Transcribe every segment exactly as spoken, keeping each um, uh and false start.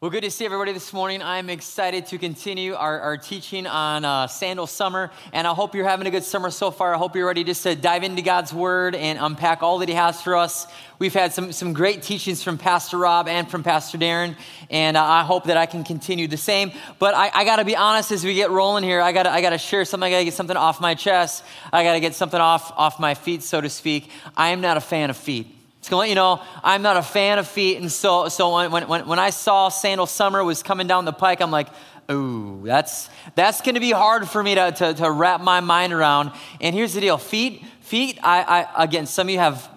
Well, good to see everybody this morning. I'm excited to continue our, our teaching on uh, Sandal Summer, and I hope you're having a good summer so far. I hope you're ready just to dive into God's Word and unpack all that He has for us. We've had some, some great teachings from Pastor Rob and from Pastor Darren, and uh, I hope that I can continue the same. But I, I got to be honest, as we get rolling here, I got I got to share something. I got to get something off my chest. I got to get something off, off my feet, so to speak. I am not a fan of feet. Just gonna let you know, I'm not a fan of feet, and so so when when when I saw Sandal Summer was coming down the pike, I'm like, ooh, that's that's gonna be hard for me to, to to wrap my mind around. And here's the deal: feet, feet. I I again, some of you have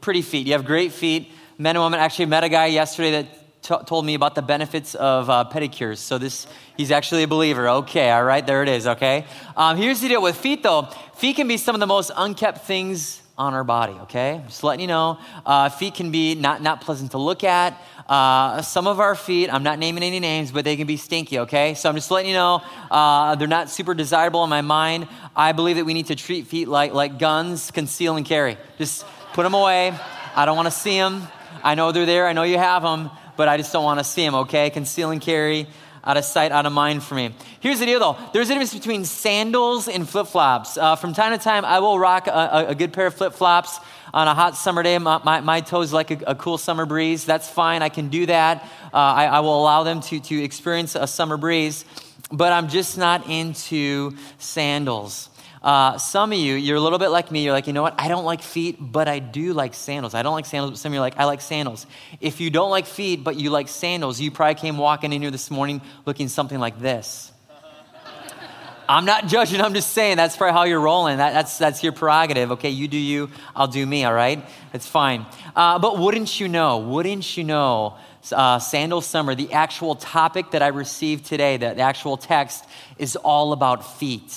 pretty feet. You have great feet, men and women. Actually, I met a guy yesterday that T- told me about the benefits of uh, pedicures. So this, he's actually a believer. Okay, all right, there it is, okay? Um, here's the deal with feet, though. Feet can be some of the most unkept things on our body, okay? Just letting you know. Uh, feet can be not, not pleasant to look at. Uh, some of our feet, I'm not naming any names, but they can be stinky, okay? So I'm just letting you know, uh, they're not super desirable in my mind. I believe that we need to treat feet like, like guns, conceal and carry. Just put them away. I don't want to see them. I know they're there. I know you have them. But I just don't want to see them, okay? Conceal and carry, out of sight, out of mind for me. Here's the deal, though. There's a difference between sandals and flip-flops. Uh, from time to time, I will rock a, a good pair of flip-flops on a hot summer day. My, my, my toes like a, a cool summer breeze. That's fine. I can do that. Uh, I, I will allow them to, to experience a summer breeze. But I'm just not into sandals. Uh, some of you, you're a little bit like me. You're like, you know what? I don't like feet, but I do like sandals. I don't like sandals, but some of you are like, I like sandals. If you don't like feet, but you like sandals, you probably came walking in here this morning looking something like this. I'm not judging. I'm just saying that's probably how you're rolling. That, that's that's your prerogative. Okay, you do you. I'll do me, all right? It's fine. Uh, but wouldn't you know, wouldn't you know, uh, Sandal Summer, the actual topic that I received today, the, the actual text is all about feet.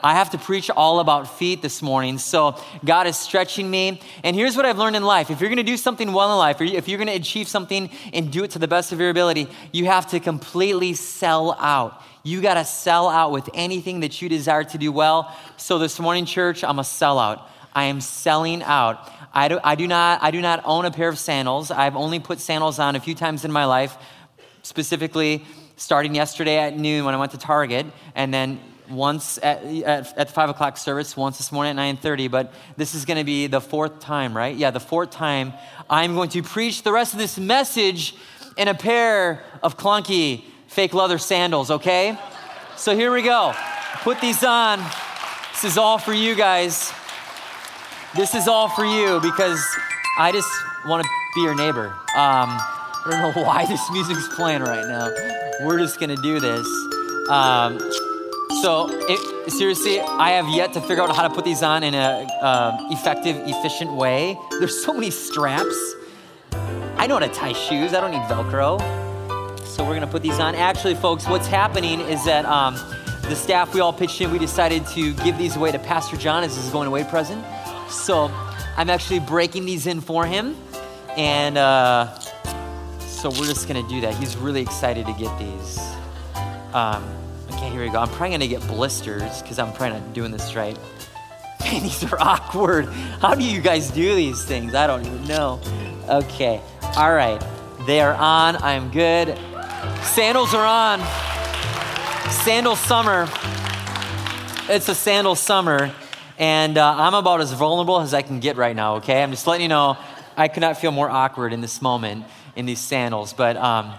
I have to preach all about feet this morning, so God is stretching me. And here's what I've learned in life. If you're going to do something well in life, or if you're going to achieve something and do it to the best of your ability, you have to completely sell out. You got to sell out with anything that you desire to do well. So this morning, church, I'm a sellout. I am selling out. I do, I do not, I do not own a pair of sandals. I've only put sandals on a few times in my life, specifically starting yesterday at noon when I went to Target, and then once at, at, at the five o'clock service, once this morning at nine thirty, but this is going to be the fourth time, right? Yeah, the fourth time. I'm going to preach the rest of this message in a pair of clunky fake leather sandals, okay? So here we go. Put these on. This is all for you guys. This is all for you because I just want to be your neighbor. Um, I don't know why this music's playing right now. We're just going to do this. Um... So, it, seriously, I have yet to figure out how to put these on in an uh, effective, efficient way. There's so many straps. I know how to tie shoes. I don't need Velcro. So we're going to put these on. Actually, folks, what's happening is that um, the staff, we all pitched in. We decided to give these away to Pastor John as his going away present. So I'm actually breaking these in for him. And uh, so we're just going to do that. He's really excited to get these. Um Okay, here we go. I'm probably going to get blisters because I'm probably not doing this right. Man, these are awkward. How do you guys do these things? I don't even know. Okay. All right. They are on. I am good. Sandals are on. Sandal summer. It's a sandal summer. And uh, I'm about as vulnerable as I can get right now, okay? I'm just letting you know I could not feel more awkward in this moment in these sandals. But, um...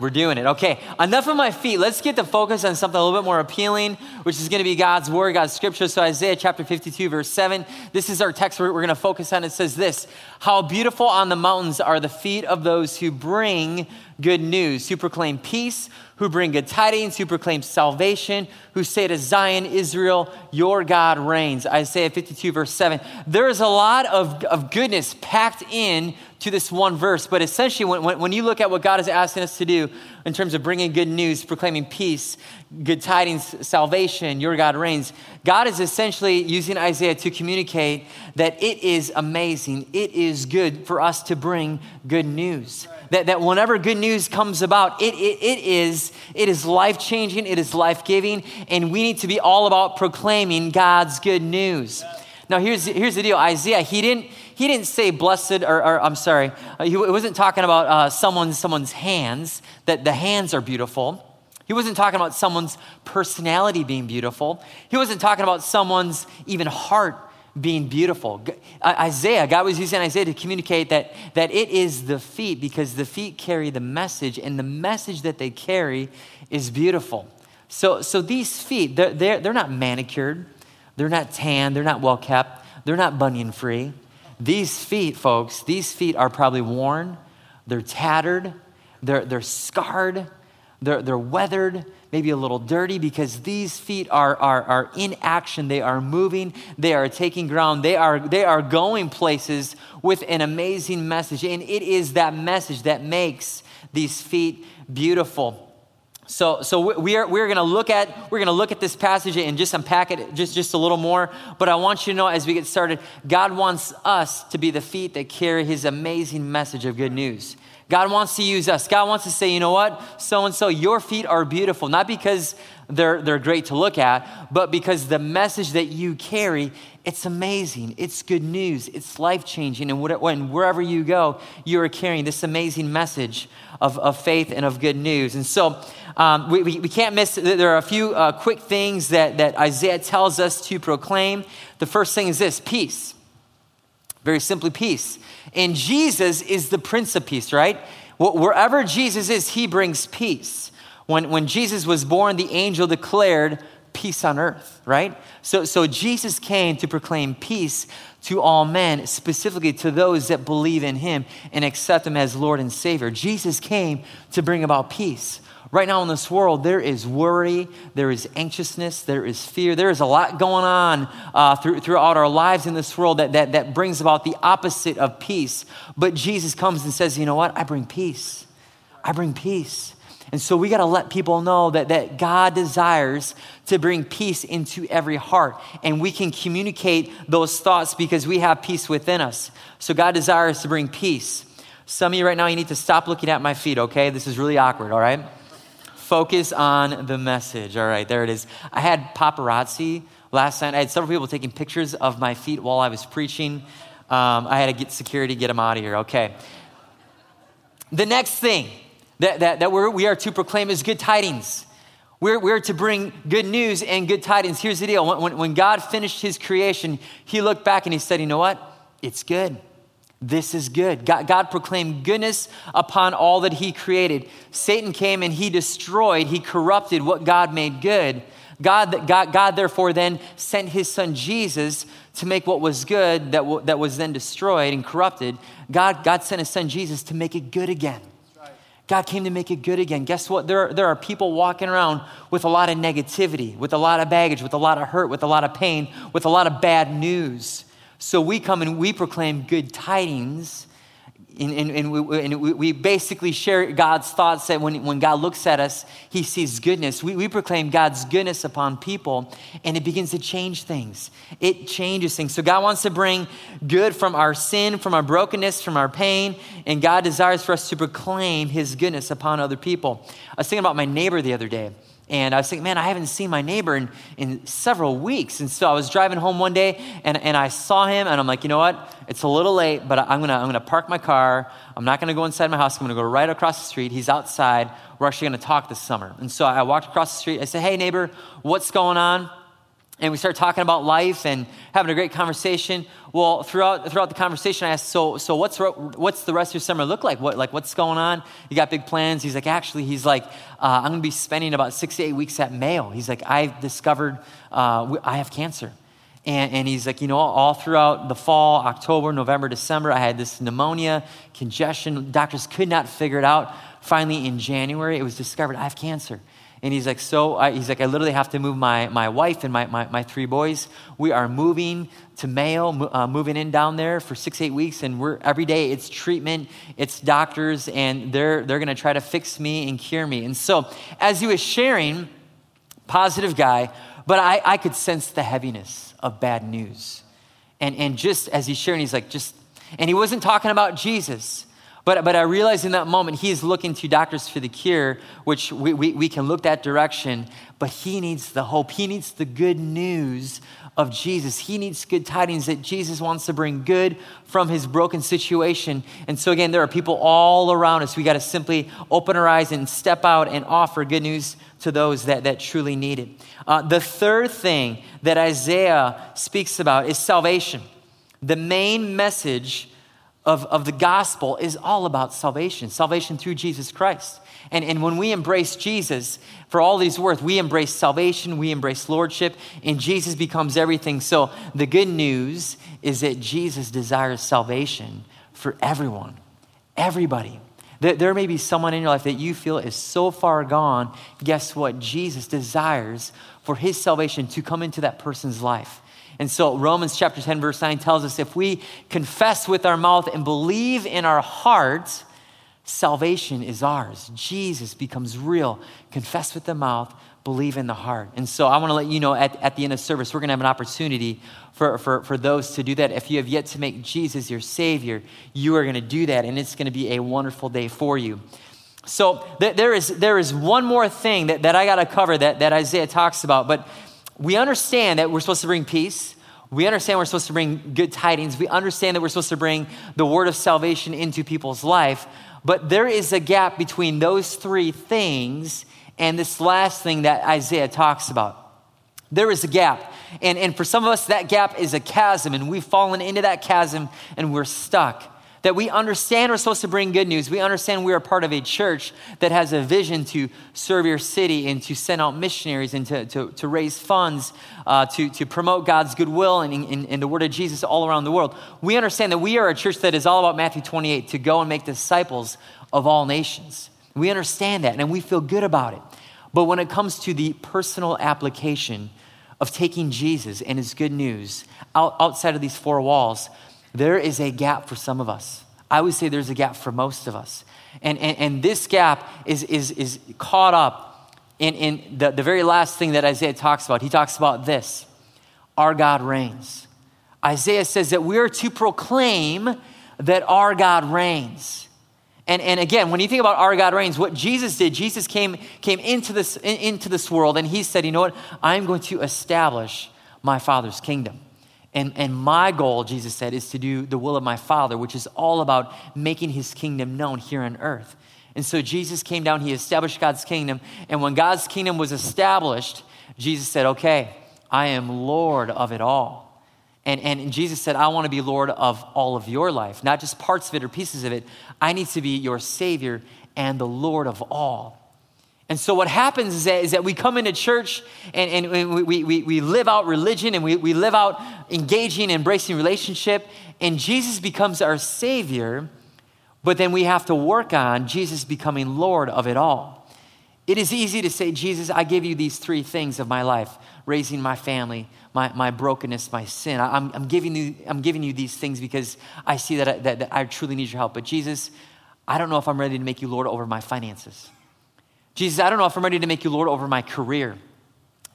we're doing it. Okay, enough of my feet. Let's get the focus on something a little bit more appealing, which is going to be God's Word, God's Scripture. So Isaiah chapter fifty-two, verse seven. This is our text we're going to focus on. It says this: how beautiful on the mountains are the feet of those who bring good news, who proclaim peace, who bring good tidings, who proclaim salvation, who say to Zion, Israel, your God reigns. Isaiah fifty-two, verse seven. There is a lot of, of goodness packed in to this one verse, but essentially when, when, when you look at what God is asking us to do in terms of bringing good news, proclaiming peace, good tidings, salvation, your God reigns, God is essentially using Isaiah to communicate that it is amazing, it is good for us to bring good news. That, that whenever good news comes about, it, it, it is it is life-changing, it is life-giving, and we need to be all about proclaiming God's good news. Now, here's, here's the deal. Isaiah, he didn't he didn't say blessed, or, or I'm sorry, he wasn't talking about uh, someone, someone's hands, that the hands are beautiful. He wasn't talking about someone's personality being beautiful. He wasn't talking about someone's even heart being beautiful. Isaiah, God was using Isaiah to communicate that, that it is the feet, because the feet carry the message, and the message that they carry is beautiful. So, so these feet, they're, they're, they're not manicured. They're not tanned. They're not well kept. They're not bunion free. These feet, folks, these feet are probably worn. They're tattered. They're, they're scarred. They're, they're weathered, maybe a little dirty, because these feet are, are, are in action. They are moving. They are taking ground. They are, they are going places with an amazing message. And it is that message that makes these feet beautiful. So, so we are we're going to look at we're going to look at this passage and just unpack it just, just a little more. But I want you to know, as we get started, God wants us to be the feet that carry His amazing message of good news. God wants to use us. God wants to say, you know what? So-and-so, your feet are beautiful. Not because they're they're great to look at, but because the message that you carry, it's amazing. It's good news. It's life-changing. And, what, and wherever you go, you are carrying this amazing message of, of faith and of good news. And so um, we, we, we can't miss, there are a few uh, quick things that, that Isaiah tells us to proclaim. The first thing is this: peace. Very simply, peace. And Jesus is the Prince of Peace, right? Wherever Jesus is, He brings peace. When, when Jesus was born, the angel declared peace on earth, right? So, so Jesus came to proclaim peace to all men, specifically to those that believe in Him and accept Him as Lord and Savior. Jesus came to bring about peace. Right now in this world, there is worry, there is anxiousness, there is fear. There is a lot going on uh, through, throughout our lives in this world that, that, that brings about the opposite of peace. But Jesus comes and says, you know what? I bring peace. I bring peace. And so we got to let people know that, that God desires to bring peace into every heart. And we can communicate those thoughts because we have peace within us. So God desires to bring peace. Some of you right now, you need to stop looking at my feet, okay? This is really awkward, all right? Focus on the message. All right, there it is. I had paparazzi last night. I had several people taking pictures of my feet while I was preaching. Um, I had to get security, get them out of here. Okay. The next thing that, that, that we're, we are to proclaim is good tidings. We're, we're to bring good news and good tidings. Here's the deal. When, when, when God finished His creation, He looked back and He said, you know what? It's good. This is good. God, God proclaimed goodness upon all that He created. Satan came and he destroyed, he corrupted what God made good. God, God, God therefore then sent His Son Jesus to make what was good that, w- that was then destroyed and corrupted. God, God sent His Son Jesus to make it good again. God came to make it good again. Guess what? There are, there are people walking around with a lot of negativity, with a lot of baggage, with a lot of hurt, with a lot of pain, with a lot of bad news. So we come and we proclaim good tidings, and, and, and, we, and we basically share God's thoughts that when, when God looks at us, He sees goodness. We, we proclaim God's goodness upon people, and it begins to change things. It changes things. So God wants to bring good from our sin, from our brokenness, from our pain, and God desires for us to proclaim His goodness upon other people. I was thinking about my neighbor the other day. And I was thinking, man, I haven't seen my neighbor in, in several weeks. And so I was driving home one day and, and I saw him and I'm like, you know what? It's a little late, but I'm gonna, I'm gonna park my car. I'm not gonna go inside my house. I'm gonna go right across the street. He's outside. We're actually gonna talk this summer. And so I walked across the street. I said, hey neighbor, what's going on? And we started talking about life and having a great conversation. Well, throughout throughout the conversation, I asked, so so what's what's the rest of your summer look like? What like what's going on? You got big plans? He's like, actually, he's like, uh, I'm going to be spending about six to eight weeks at Mayo. He's like, I've discovered uh, I have cancer. And, and he's like, you know, all throughout the fall, October, November, December, I had this pneumonia, congestion. Doctors could not figure it out. Finally, in January, it was discovered I have cancer. And he's like, so I, he's like, I literally have to move my, my wife and my, my, my three boys. We are moving to Mayo, uh, moving in down there for six, eight weeks. And we're every day it's treatment, it's doctors, and they're, they're going to try to fix me and cure me. And so as he was sharing, positive guy, but I, I could sense the heaviness of bad news. And, and just as he's sharing, he's like, just, and he wasn't talking about Jesus, But but I realized in that moment, he is looking to doctors for the cure, which we, we, we can look that direction, but he needs the hope. He needs the good news of Jesus. He needs good tidings that Jesus wants to bring good from his broken situation. And so again, there are people all around us. We got to simply open our eyes and step out and offer good news to those that, that truly need it. Uh, the third thing that Isaiah speaks about is salvation. The main message Of, of the gospel is all about salvation, salvation through Jesus Christ. And, and when we embrace Jesus, for all he's worth, we embrace salvation, we embrace lordship, and Jesus becomes everything. So the good news is that Jesus desires salvation for everyone, everybody. There, there may be someone in your life that you feel is so far gone. Guess what? Jesus desires for his salvation to come into that person's life. And so Romans chapter ten, verse nine tells us if we confess with our mouth and believe in our hearts, salvation is ours. Jesus becomes real. Confess with the mouth, believe in the heart. And so I want to let you know at, at the end of service, we're going to have an opportunity for, for, for those to do that. If you have yet to make Jesus your Savior, you are going to do that. And it's going to be a wonderful day for you. So th- there is there is one more thing that, that I got to cover that, that Isaiah talks about. But we understand that we're supposed to bring peace. We understand we're supposed to bring good tidings. We understand that we're supposed to bring the word of salvation into people's life. But there is a gap between those three things and this last thing that Isaiah talks about. There is a gap. And, and for some of us, that gap is a chasm, and we've fallen into that chasm and we're stuck. That we understand we're supposed to bring good news. We understand we are part of a church that has a vision to serve your city and to send out missionaries and to, to, to raise funds, uh, to, to promote God's goodwill and, and, and the word of Jesus all around the world. We understand that we are a church that is all about Matthew twenty-eight, to go and make disciples of all nations. We understand that and we feel good about it. But when it comes to the personal application of taking Jesus and his good news out, outside of these four walls, there is a gap for some of us. I would say there's a gap for most of us. And and, and this gap is is is caught up in, in the, the very last thing that Isaiah talks about. He talks about this: our God reigns. Isaiah says that we are to proclaim that our God reigns. And, and again, when you think about our God reigns, what Jesus did, Jesus came, came into this into this world and he said, you know what? I'm going to establish my Father's kingdom. And, and my goal, Jesus said, is to do the will of my Father, which is all about making his kingdom known here on earth. And so Jesus came down, he established God's kingdom. And when God's kingdom was established, Jesus said, okay, I am Lord of it all. And, and Jesus said, I want to be Lord of all of your life, not just parts of it or pieces of it. I need to be your Savior and the Lord of all. And so what happens is that, is that we come into church and, and we, we, we live out religion and we, we live out engaging, embracing relationship, and Jesus becomes our Savior, but then we have to work on Jesus becoming Lord of it all. It is easy to say, Jesus, I give you these three things of my life, raising my family, my, my brokenness, my sin. I'm, I'm, giving you, I'm giving you these things because I see that I, that, that I truly need your help. But Jesus, I don't know if I'm ready to make you Lord over my finances. Jesus, I don't know if I'm ready to make you Lord over my career.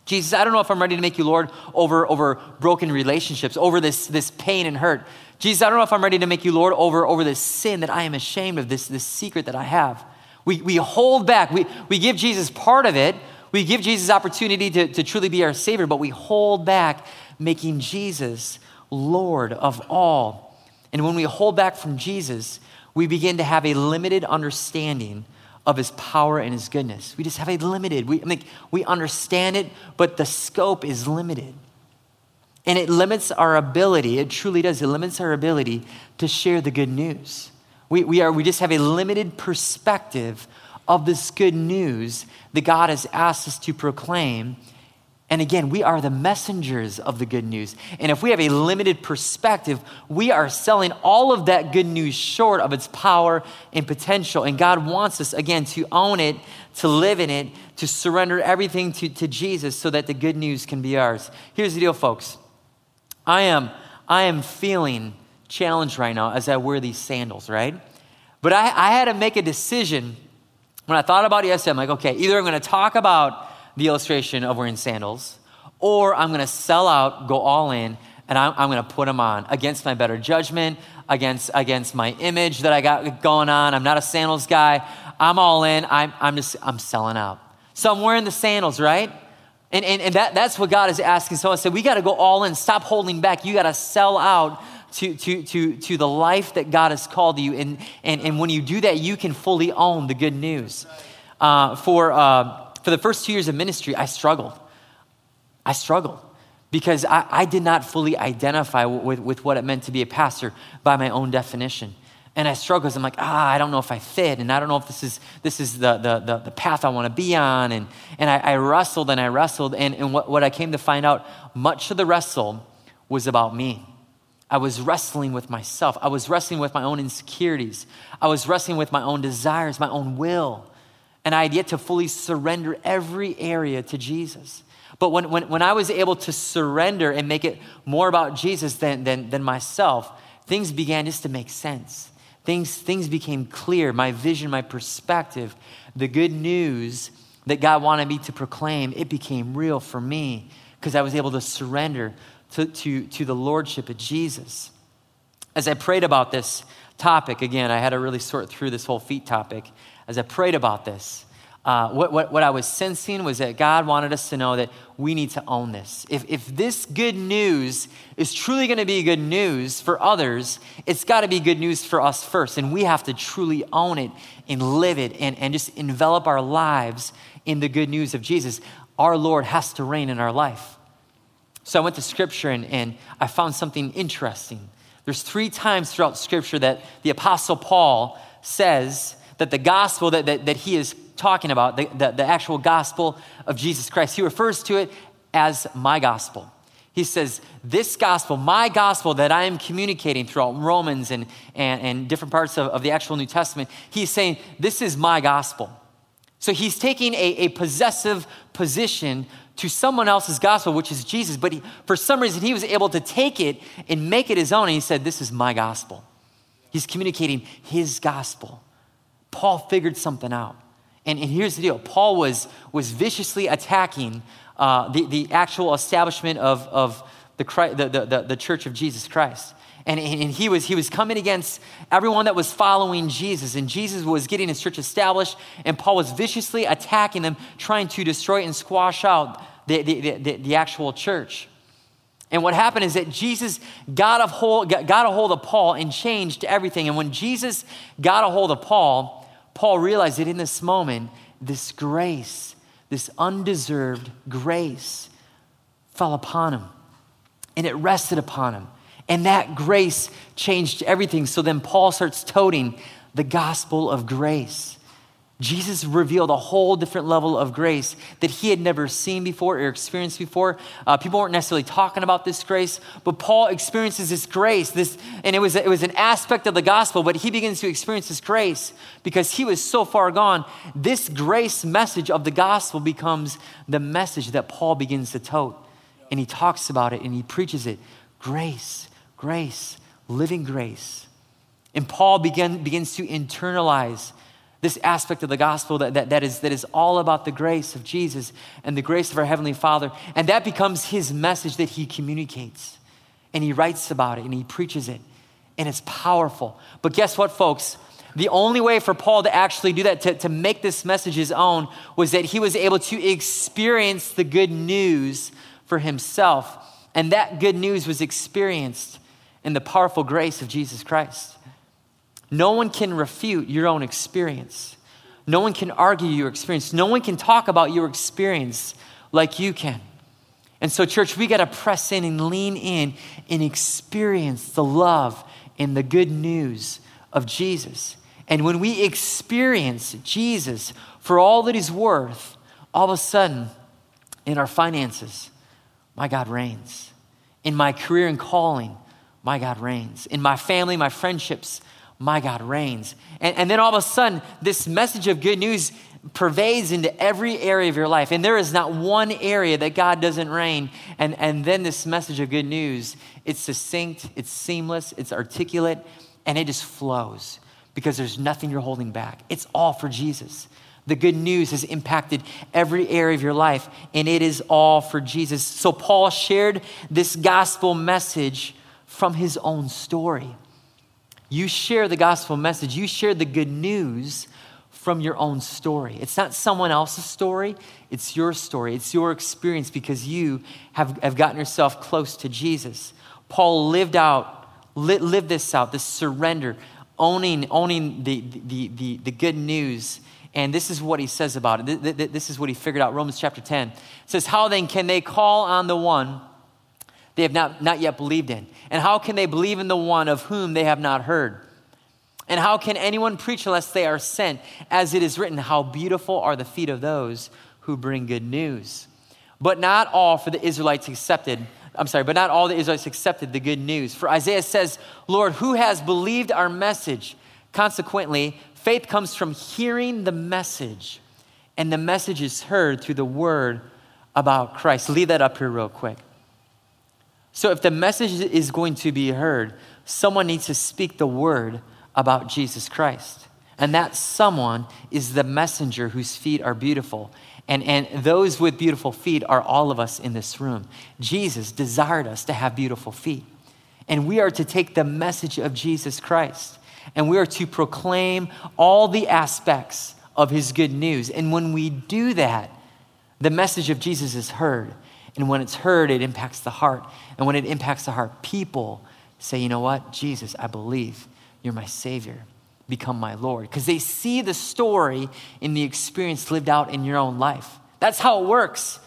Jesus, I don't know if I'm ready to make you Lord over, over broken relationships, over this, this pain and hurt. Jesus, I don't know if I'm ready to make you Lord over, over this sin that I am ashamed of, this, this secret that I have. We, we hold back. We, we give Jesus part of it. We give Jesus opportunity to, to truly be our Savior, but we hold back making Jesus Lord of all. And when we hold back from Jesus, we begin to have a limited understanding of his power and his goodness. We just have a limited, we I mean, we understand it, but the scope is limited. And it limits our ability, it truly does, it limits our ability to share the good news. We we are we just have a limited perspective of this good news that God has asked us to proclaim. And again, we are the messengers of the good news. And if we have a limited perspective, we are selling all of that good news short of its power and potential. And God wants us, again, to own it, to live in it, to surrender everything to, to Jesus so that the good news can be ours. Here's the deal, folks. I am, I am feeling challenged right now as I wear these sandals, right? But I, I had to make a decision. When I thought about it yesterday, I'm like, okay, either I'm going to talk about the illustration of wearing sandals, or I'm gonna sell out, go all in, and I'm, I'm gonna put them on against my better judgment. against against my image that I got going on. I'm not a sandals guy. I'm all in. I'm I'm just I'm selling out. So I'm wearing the sandals, right? And and, and that that's what God is asking. So I said, we got to go all in. Stop holding back. You got to sell out to to to to the life that God has called you. And and and when you do that, you can fully own the good news. Uh, for uh, for the first two years of ministry, I struggled. I struggled. Because I, I did not fully identify with, with what it meant to be a pastor by my own definition. And I struggled because I'm like, ah, I don't know if I fit, and I don't know if this is this is the the the, the path I want to be on. And and I, I wrestled and I wrestled, and, and what, what I came to find out, much of the wrestle was about me. I was wrestling with myself. I was wrestling with my own insecurities. I was wrestling with my own desires, my own will. And I had yet to fully surrender every area to Jesus. But when, when, when I was able to surrender and make it more about Jesus than, than, than myself, things began just to make sense. Things, things became clear, my vision, my perspective, the good news that God wanted me to proclaim, it became real for me because I was able to surrender to, to, to the Lordship of Jesus. As I prayed about this topic, again, I had to really sort through this whole feet topic. As I prayed about this, Uh, what, what, what I was sensing was that God wanted us to know that we need to own this. If, if this good news is truly going to be good news for others, it's got to be good news for us first. And we have to truly own it and live it and, and just envelop our lives in the good news of Jesus. Our Lord has to reign in our life. So I went to Scripture and, and I found something interesting. There's three times throughout Scripture that the Apostle Paul says that the gospel that, that, that he is talking about, the, the, the actual gospel of Jesus Christ. He refers to it as my gospel. He says, this gospel, my gospel that I am communicating throughout Romans and, and, and different parts of, of the actual New Testament, he's saying, this is my gospel. So he's taking a, a possessive position to someone else's gospel, which is Jesus, but he, for some reason he was able to take it and make it his own, and he said, this is my gospel. He's communicating his gospel. Paul figured something out. And, and here's the deal. Paul was was viciously attacking uh, the, the actual establishment of, of the, Christ, the, the, the church of Jesus Christ. And, and he was he was coming against everyone that was following Jesus. And Jesus was getting his church established. And Paul was viciously attacking them, trying to destroy and squash out the, the, the, the actual church. And what happened is that Jesus got a, hold, got a hold of Paul and changed everything. And when Jesus got a hold of Paul, Paul realized that in this moment, this grace, this undeserved grace fell upon him and it rested upon him. And that grace changed everything. So then Paul starts toting the gospel of grace. Jesus revealed a whole different level of grace that he had never seen before or experienced before. Uh, people weren't necessarily talking about this grace, but Paul experiences this grace. This, and it was it was an aspect of the gospel, but he begins to experience this grace because he was so far gone. This grace message of the gospel becomes the message that Paul begins to tote, and he talks about it and he preaches it. Grace, grace, living grace. And Paul begin, begins to internalize this aspect of the gospel that, that, that, is, that is all about the grace of Jesus and the grace of our Heavenly Father. And that becomes his message that he communicates. And he writes about it and he preaches it. And it's powerful. But guess what, folks? The only way for Paul to actually do that, to, to make this message his own, was that he was able to experience the good news for himself. And that good news was experienced in the powerful grace of Jesus Christ. No one can refute your own experience. No one can argue your experience. No one can talk about your experience like you can. And so, church, we got to press in and lean in and experience the love and the good news of Jesus. And when we experience Jesus for all that he's worth, all of a sudden, in our finances, my God reigns. In my career and calling, my God reigns. In my family, my friendships, my God reigns. And, and then all of a sudden, this message of good news pervades into every area of your life. And there is not one area that God doesn't reign. And, and then this message of good news, it's succinct, it's seamless, it's articulate, and it just flows because there's nothing you're holding back. It's all for Jesus. The good news has impacted every area of your life, and it is all for Jesus. So Paul shared this gospel message from his own story. You share the gospel message. You share the good news from your own story. It's not someone else's story. It's your story. It's your experience because you have, have gotten yourself close to Jesus. Paul lived out, li- lived this out, this surrender, owning, owning the, the, the, the good news. And this is what he says about it. This is what he figured out. Romans chapter ten. It says, how then can they call on the one they have not, not yet believed in? And how can they believe in the one of whom they have not heard? And how can anyone preach unless they are sent? As it is written, how beautiful are the feet of those who bring good news. But not all for the Israelites accepted. I'm sorry, but not all the Israelites accepted the good news. For Isaiah says, Lord, who has believed our message? Consequently, faith comes from hearing the message, and the message is heard through the word about Christ. Leave that up here real quick. So if the message is going to be heard, someone needs to speak the word about Jesus Christ. And that someone is the messenger whose feet are beautiful. And, and those with beautiful feet are all of us in this room. Jesus desired us to have beautiful feet. And we are to take the message of Jesus Christ. And we are to proclaim all the aspects of his good news. And when we do that, the message of Jesus is heard. And when it's heard, it impacts the heart. And when it impacts the heart, people say, you know what? Jesus, I believe you're my Savior. Become my Lord. Because they see the story in the experience lived out in your own life. That's how it works.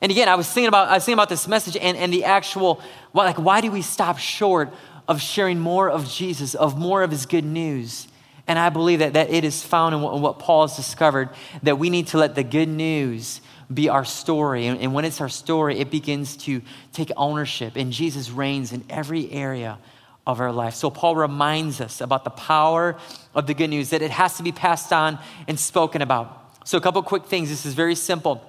And again, I was thinking about, I was thinking about this message and, and the actual, well, like, why do we stop short of sharing more of Jesus, of more of his good news? And I believe that, that it is found in what, in what Paul has discovered, that we need to let the good news be our story. And, and when it's our story, it begins to take ownership, and Jesus reigns in every area of our life. So Paul reminds us about the power of the good news, that it has to be passed on and spoken about. So a couple quick things. This is very simple.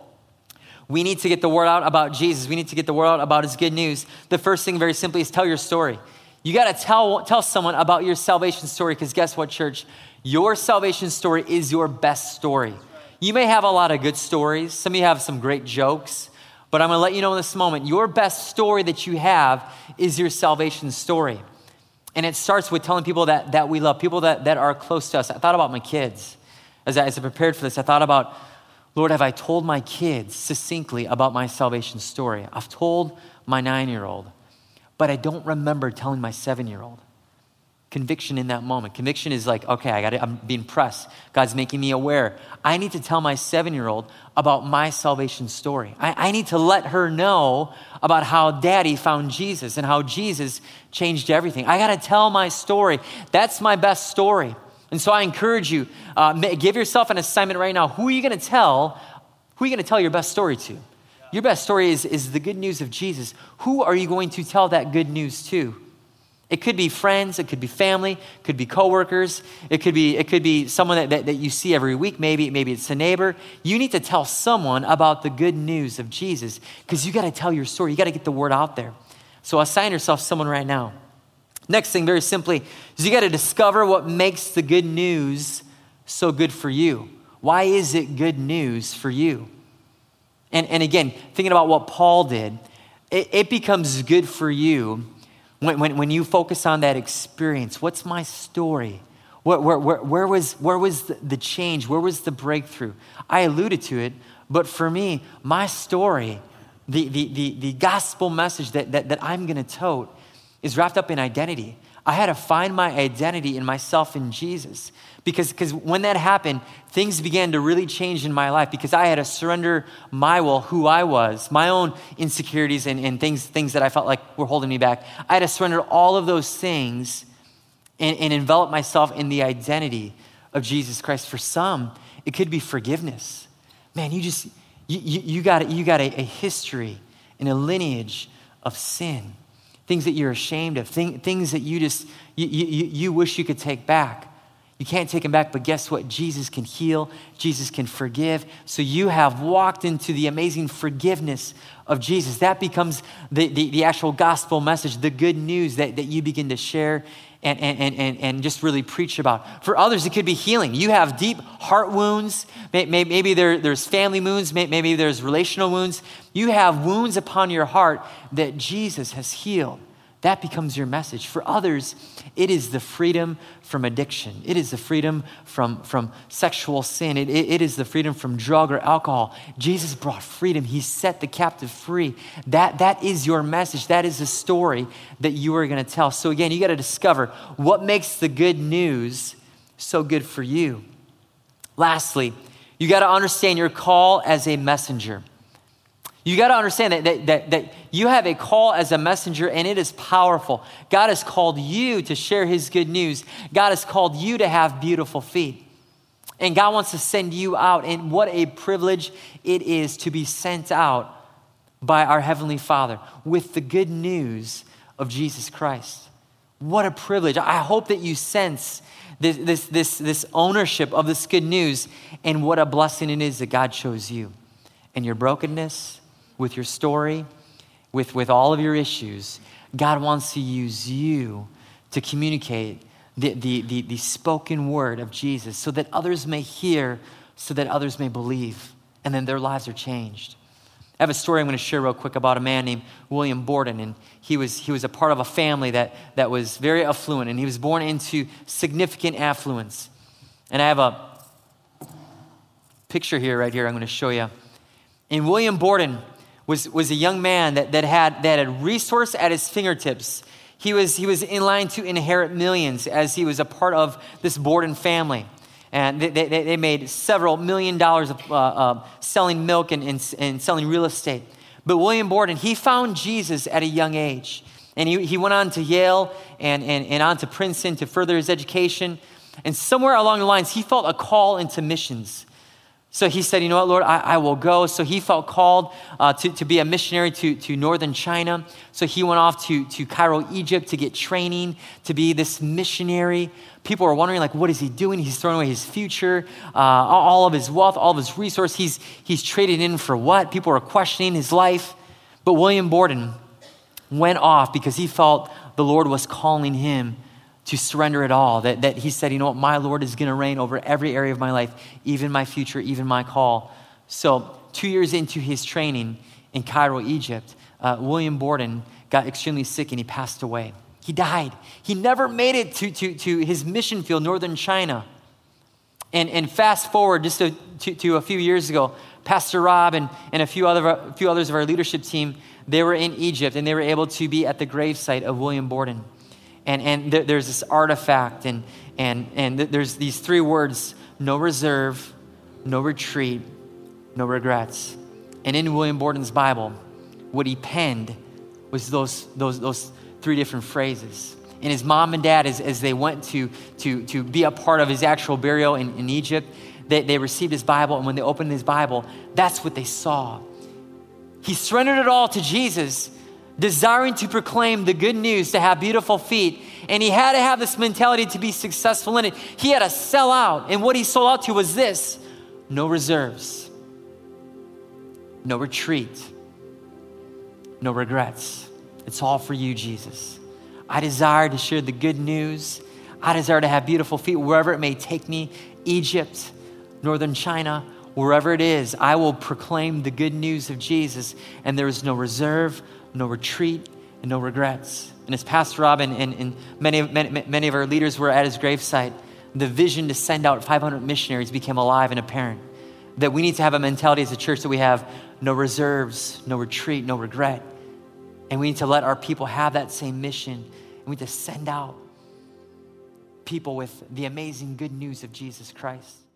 We need to get the word out about Jesus. We need to get the word out about his good news. The first thing, very simply, is tell your story. You got to tell, tell someone about your salvation story, because guess what, church? Your salvation story is your best story. You may have a lot of good stories. Some of you have some great jokes, but I'm going to let you know in this moment, your best story that you have is your salvation story. And it starts with telling people that, that we love, people that, that are close to us. I thought about my kids. As I, as I prepared for this, I thought about, Lord, have I told my kids succinctly about my salvation story? I've told my nine-year-old, but I don't remember telling my seven-year-old. Conviction in that moment. Conviction is like, okay, I got it. I'm being pressed. God's making me aware. I need to tell my seven-year-old about my salvation story. I, I need to let her know about how Daddy found Jesus and how Jesus changed everything. I got to tell my story. That's my best story. And so I encourage you, uh, give yourself an assignment right now. Who are you going to tell? Who are you going to tell your best story to? Your best story is, is the good news of Jesus. Who are you going to tell that good news to? It could be friends, it could be family, it could be coworkers, it could be it could be someone that, that, that you see every week, maybe, maybe it's a neighbor. You need to tell someone about the good news of Jesus, because you gotta tell your story, you gotta get the word out there. So assign yourself someone right now. Next thing, very simply, is you gotta discover what makes the good news so good for you. Why is it good news for you? And, and again, thinking about what Paul did, it, it becomes good for you When, when, when you focus on that experience. What's my story? Where, where, where, where was, where was the, the change? Where was the breakthrough? I alluded to it, but for me, my story, the, the, the, the gospel message that, that, that I'm gonna tote is wrapped up in identity. I had to find my identity in myself in Jesus, because because when that happened, things began to really change in my life, because I had to surrender my will, who I was, my own insecurities and, and things, things that I felt like were holding me back. I had to surrender all of those things and, and envelop myself in the identity of Jesus Christ. For some, it could be forgiveness. Man, you just, you, you, you got, you got a, a history and a lineage of sin. Things that you're ashamed of, thing, things that you just, you, you, you wish you could take back. You can't take them back, but guess what? Jesus can heal, Jesus can forgive. So you have walked into the amazing forgiveness of Jesus. That becomes the, the, the actual gospel message, the good news that, that you begin to share and, and, and, and just really preach about. For others, it could be healing. You have deep heart wounds. Maybe there, there's family wounds. Maybe there's relational wounds. You have wounds upon your heart that Jesus has healed. that becomes your message. For others, it is the freedom from addiction. It is the freedom from, from sexual sin. It, it, it is the freedom from drug or alcohol. Jesus brought freedom. He set the captive free. That, that is your message. That is the story that you are gonna tell. So again, you gotta discover what makes the good news so good for you. Lastly, you gotta understand your call as a messenger. You gotta understand that, that, that, that you have a call as a messenger, and it is powerful. God has called you to share his good news. God has called you to have beautiful feet. And God wants to send you out, and what a privilege it is to be sent out by our Heavenly Father with the good news of Jesus Christ. What a privilege. I hope that you sense this, this, this, this ownership of this good news, and what a blessing it is that God chose you and your brokenness, with your story, with, with all of your issues. God wants to use you to communicate the, the, the, the spoken word of Jesus so that others may hear, so that others may believe, and then their lives are changed. I have a story I'm gonna share real quick about a man named William Borden, and he was he was a part of a family that, that was very affluent, and he was born into significant affluence. And I have a picture here, right here, I'm gonna show you. And William Borden was, was a young man that, that had that had resource at his fingertips. He was, he was in line to inherit millions as he was a part of this Borden family. And they, they, they made several million dollars of, uh, uh, selling milk and, and, and selling real estate. But William Borden, he found Jesus at a young age. And he, he went on to Yale and, and, and on to Princeton to further his education. And somewhere along the lines, he felt a call into missions. So he said, you know what, Lord, I, I will go. So he felt called uh, to, to be a missionary to, to northern China. So he went off to, to Cairo, Egypt to get training, to be this missionary. People are wondering, like, what is he doing? He's throwing away his future, uh, all of his wealth, all of his resource. He's, he's traded in for what? People are questioning his life. But William Borden went off because he felt the Lord was calling him to surrender it all, that, that he said, you know what, my Lord is gonna reign over every area of my life, even my future, even my call. So two years into his training in Cairo, Egypt, uh, William Borden got extremely sick and he passed away. He died. He never made it to, to, to his mission field, northern China. And, and fast forward just to, to, to a few years ago, Pastor Rob and, and a few other a few others of our leadership team, they were in Egypt and they were able to be at the gravesite of William Borden. And and there's this artifact, and and and there's these three words: no reserve, no retreat, no regrets. And in William Borden's Bible, what he penned was those those those three different phrases. And his mom and dad, as, as they went to to to be a part of his actual burial in, in Egypt, they, they received his Bible, and when they opened his Bible, that's what they saw. He surrendered it all to Jesus, desiring to proclaim the good news, to have beautiful feet. And he had to have this mentality to be successful in it. He had to sell out. And what he sold out to was this: no reserves, no retreat, no regrets. It's all for you, Jesus. I desire to share the good news. I desire to have beautiful feet wherever it may take me, Egypt, northern China, wherever it is. I will proclaim the good news of Jesus, and there is no reserve, no retreat, and no regrets. And as Pastor Robin and, and many, many, many of our leaders were at his gravesite, the vision to send out five hundred missionaries became alive and apparent. That we need to have a mentality as a church that we have no reserves, no retreat, no regret. And we need to let our people have that same mission. And we need to send out people with the amazing good news of Jesus Christ.